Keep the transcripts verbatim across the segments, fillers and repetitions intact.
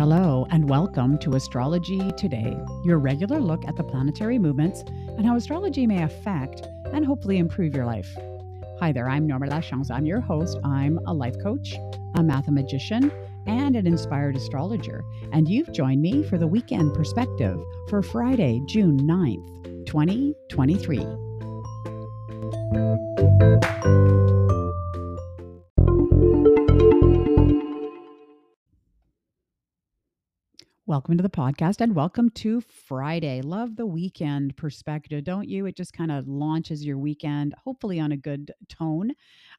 Hello and welcome to Astrology Today, your regular look at the planetary movements and how astrology may affect and hopefully improve your life. Hi there, I'm Norma Lachance. I'm your host. I'm a life coach, a mathemagician, and an inspired astrologer. And you've joined me for the Weekend Perspective for Friday, June ninth, twenty twenty-three. Welcome to the podcast and welcome to Friday. Love the weekend perspective, don't you? It just kind of launches your weekend, hopefully on a good tone.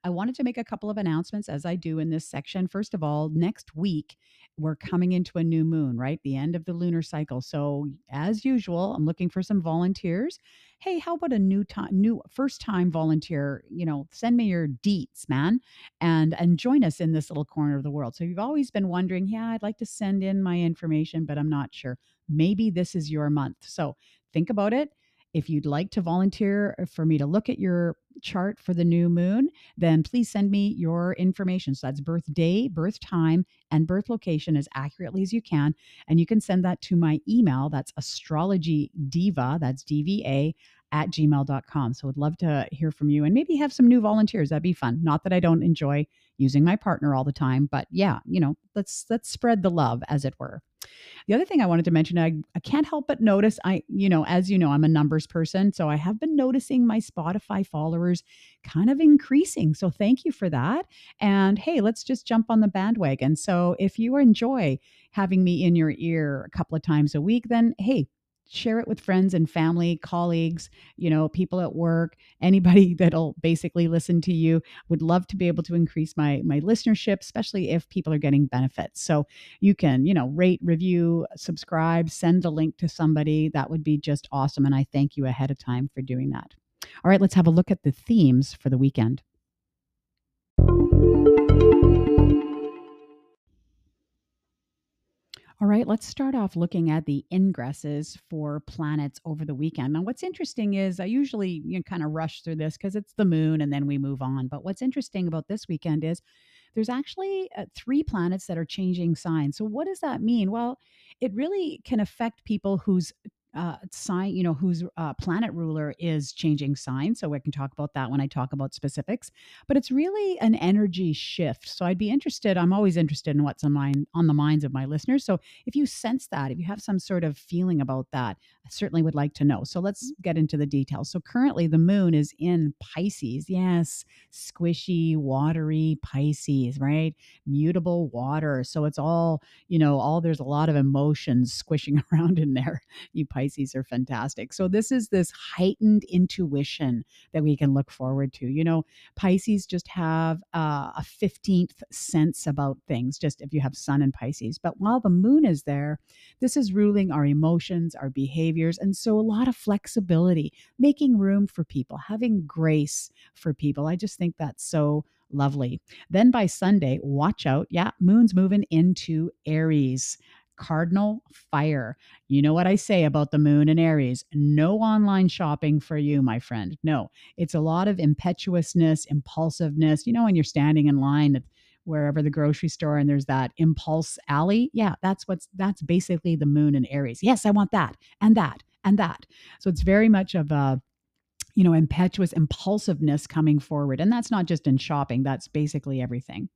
I wanted to make a couple of announcements as I do in this section. First of all, next week, we're coming into a new moon, right? The end of the lunar cycle. So as usual, I'm looking for some volunteers. Hey, how about a new time, new first time volunteer? You know, send me your deets, man, and, and join us in this little corner of the world. So you've always been wondering, yeah, I'd like to send in my information, but I'm not sure. Maybe this is your month. So think about it. If you'd like to volunteer for me to look at your chart for the new moon, then please send me your information. So that's birth day, birth time, and birth location as accurately as you can. And you can send that to my email. That's astrologydva, that's D V A, at gmail dot com. So I'd love to hear from you and maybe have some new volunteers. That'd be fun. Not that I don't enjoy using my partner all the time, but yeah, you know, let's, let's spread the love, as it were. The other thing I wanted to mention, I, I can't help but notice, I, you know, as you know, I'm a numbers person. So I have been noticing my Spotify followers kind of increasing. So thank you for that. And hey, let's just jump on the bandwagon. So if you enjoy having me in your ear a couple of times a week, then hey, share it with friends and family, colleagues, you know, people at work, anybody that'll basically listen to you. Would love to be able to increase my, my listenership, especially if people are getting benefits. So you can, you know, rate, review, subscribe, send a link to somebody. That would be just awesome. And I thank you ahead of time for doing that. All right, let's have a look at the themes for the weekend. All right, let's start off looking at the ingresses for planets over the weekend. Now, what's interesting is I usually you know, kind of rush through this because it's the moon and then we move on. But what's interesting about this weekend is there's actually uh, three planets that are changing signs. So what does that mean? Well, it really can affect people whose uh, sign, you know, whose uh, planet ruler is changing sign. So I can talk about that when I talk about specifics, but it's really an energy shift. So I'd be interested. I'm always interested in what's on mind, on the minds of my listeners. So if you sense that, if you have some sort of feeling about that, I certainly would like to know. So let's get into the details. So currently the moon is in Pisces. Yes. Squishy, watery Pisces, right? Mutable water. So it's all, you know, all, there's a lot of emotions squishing around in there. You Pisces are fantastic. So this is this heightened intuition that we can look forward to. You know, Pisces just have uh, a fifteenth sense about things, just if you have sun in Pisces. But while the moon is there, this is ruling our emotions, our behaviors. And so a lot of flexibility, making room for people, having grace for people. I just think that's so lovely. Then by Sunday, watch out. Yeah, moon's moving into Aries. Cardinal fire. You know what I say about the moon and Aries, no online shopping for you, my friend. No, it's a lot of impetuousness, impulsiveness, you know, when you're standing in line at wherever the grocery store and there's that impulse alley. Yeah, that's what's, that's basically the moon and Aries. Yes, I want that and that and that. So it's very much of a, you know, impetuous impulsiveness coming forward. And that's not just in shopping. That's basically everything.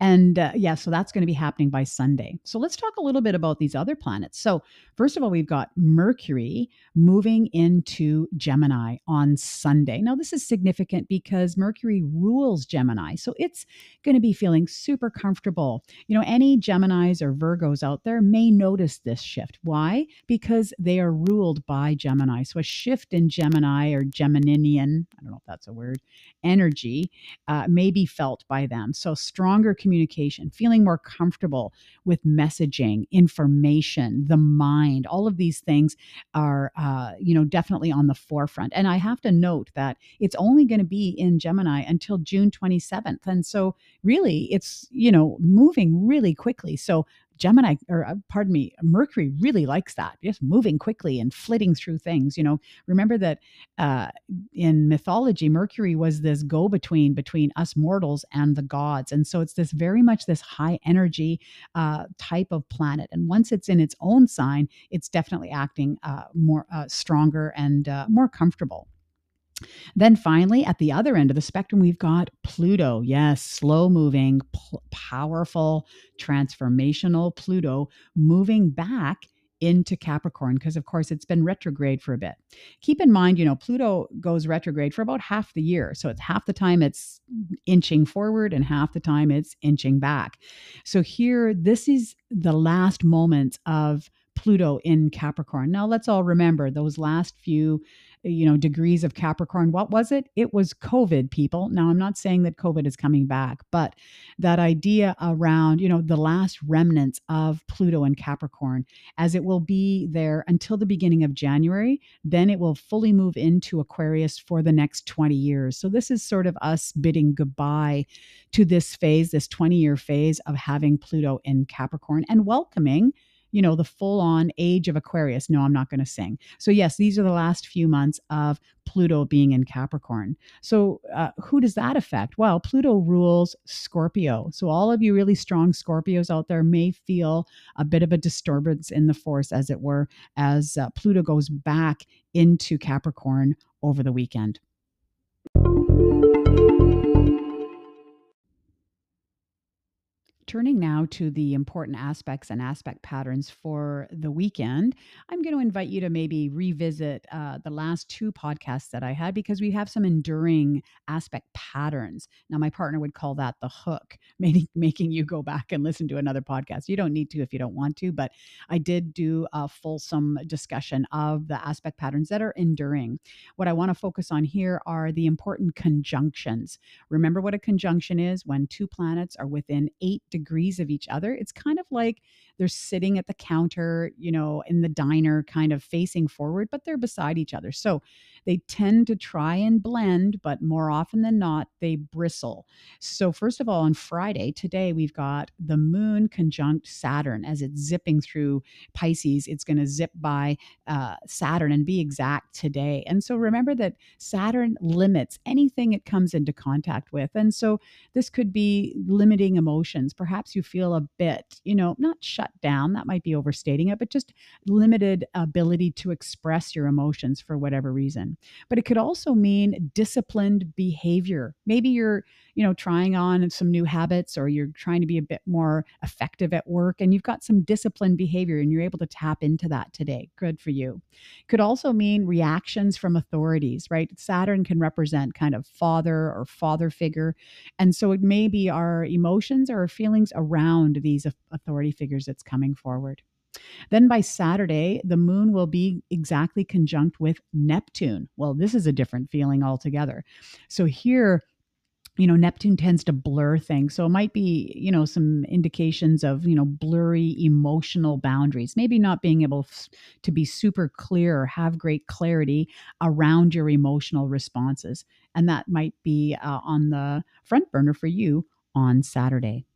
And uh, yeah, so that's going to be happening by Sunday. So let's talk a little bit about these other planets. So first of all, we've got Mercury moving into Gemini on Sunday. Now this is significant because Mercury rules Gemini. So it's going to be feeling super comfortable. You know, any Geminis or Virgos out there may notice this shift. Why? Because they are ruled by Gemini. So a shift in Gemini or Geminian, I don't know if that's a word, energy uh, may be felt by them. So stronger communication, feeling more comfortable with messaging, information, the mind, all of these things are, uh, you know, definitely on the forefront. And I have to note that it's only going to be in Gemini until June twenty-seventh. And so really it's, you know, moving really quickly. So Gemini, or uh, pardon me, Mercury really likes that, just moving quickly and flitting through things. You know, remember that uh, in mythology, Mercury was this go-between between us mortals and the gods. And so it's this very much this high energy uh, type of planet. And once it's in its own sign, it's definitely acting uh, more uh, stronger and uh, more comfortable. Then finally, at the other end of the spectrum, we've got Pluto. Yes, slow-moving, p- powerful, transformational Pluto moving back into Capricorn because, of course, it's been retrograde for a bit. Keep in mind, you know, Pluto goes retrograde for about half the year. So it's half the time it's inching forward and half the time it's inching back. So here, this is the last moments of Pluto in Capricorn. Now, let's all remember those last few, you know, degrees of Capricorn. What was it? It was COVID, people. Now, I'm not saying that COVID is coming back, but that idea around, you know, the last remnants of Pluto in Capricorn, as it will be there until the beginning of January, then it will fully move into Aquarius for the next twenty years. So this is sort of us bidding goodbye to this phase, this twenty year phase of having Pluto in Capricorn and welcoming, you know, the full-on age of Aquarius. No, I'm not going to sing. So yes, these are the last few months of Pluto being in Capricorn. So uh, who does that affect? Well, Pluto rules Scorpio. So all of you really strong Scorpios out there may feel a bit of a disturbance in the force, as it were, as uh, Pluto goes back into Capricorn over the weekend. Turning now to the important aspects and aspect patterns for the weekend, I'm going to invite you to maybe revisit uh, the last two podcasts that I had, because we have some enduring aspect patterns. Now, my partner would call that the hook, making, making you go back and listen to another podcast. You don't need to if you don't want to, but I did do a fulsome discussion of the aspect patterns that are enduring. What I want to focus on here are the important conjunctions. Remember what a conjunction is? When two planets are within eight degrees degrees of each other. It's kind of like they're sitting at the counter, you know, in the diner, kind of facing forward, but they're beside each other. So they tend to try and blend, but more often than not, they bristle. So first of all, on Friday, today, we've got the moon conjunct Saturn. As it's zipping through Pisces, it's going to zip by uh, Saturn and be exact today. And so remember that Saturn limits anything it comes into contact with. And so this could be limiting emotions. Perhaps you feel a bit, you know, not shut down, that might be overstating it, but just limited ability to express your emotions for whatever reason. But it could also mean disciplined behavior. Maybe you're, you know, trying on some new habits, or you're trying to be a bit more effective at work, and you've got some disciplined behavior and you're able to tap into that today. Good for you. Could also mean reactions from authorities, right? Saturn can represent kind of father or father figure. And so it may be our emotions or our feelings around these authority figures that's coming forward. Then by Saturday, the moon will be exactly conjunct with Neptune. Well, this is a different feeling altogether. So here, you know, Neptune tends to blur things. So it might be, you know, some indications of, you know, blurry emotional boundaries, maybe not being able to be super clear or have great clarity around your emotional responses. And that might be uh, on the front burner for you on Saturday.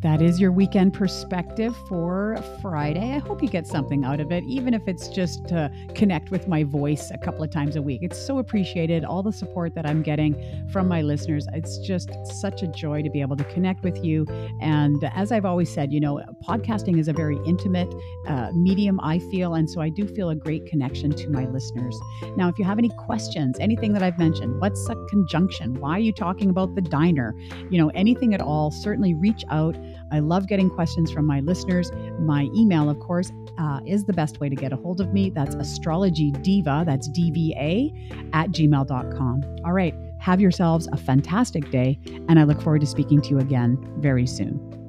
That is your weekend perspective for Friday. I hope you get something out of it, even if it's just to connect with my voice a couple of times a week. It's so appreciated, all the support that I'm getting from my listeners. It's just such a joy to be able to connect with you. And as I've always said, you know, podcasting is a very intimate uh, medium, I feel. And so I do feel a great connection to my listeners. Now, if you have any questions, anything that I've mentioned, what's a conjunction? Why are you talking about the diner? You know, anything at all, certainly reach out. I love getting questions from my listeners. My email, of course, uh, is the best way to get a hold of me. That's astrology diva, that's D V A, at gmail dot com. All right, have yourselves a fantastic day, and I look forward to speaking to you again very soon.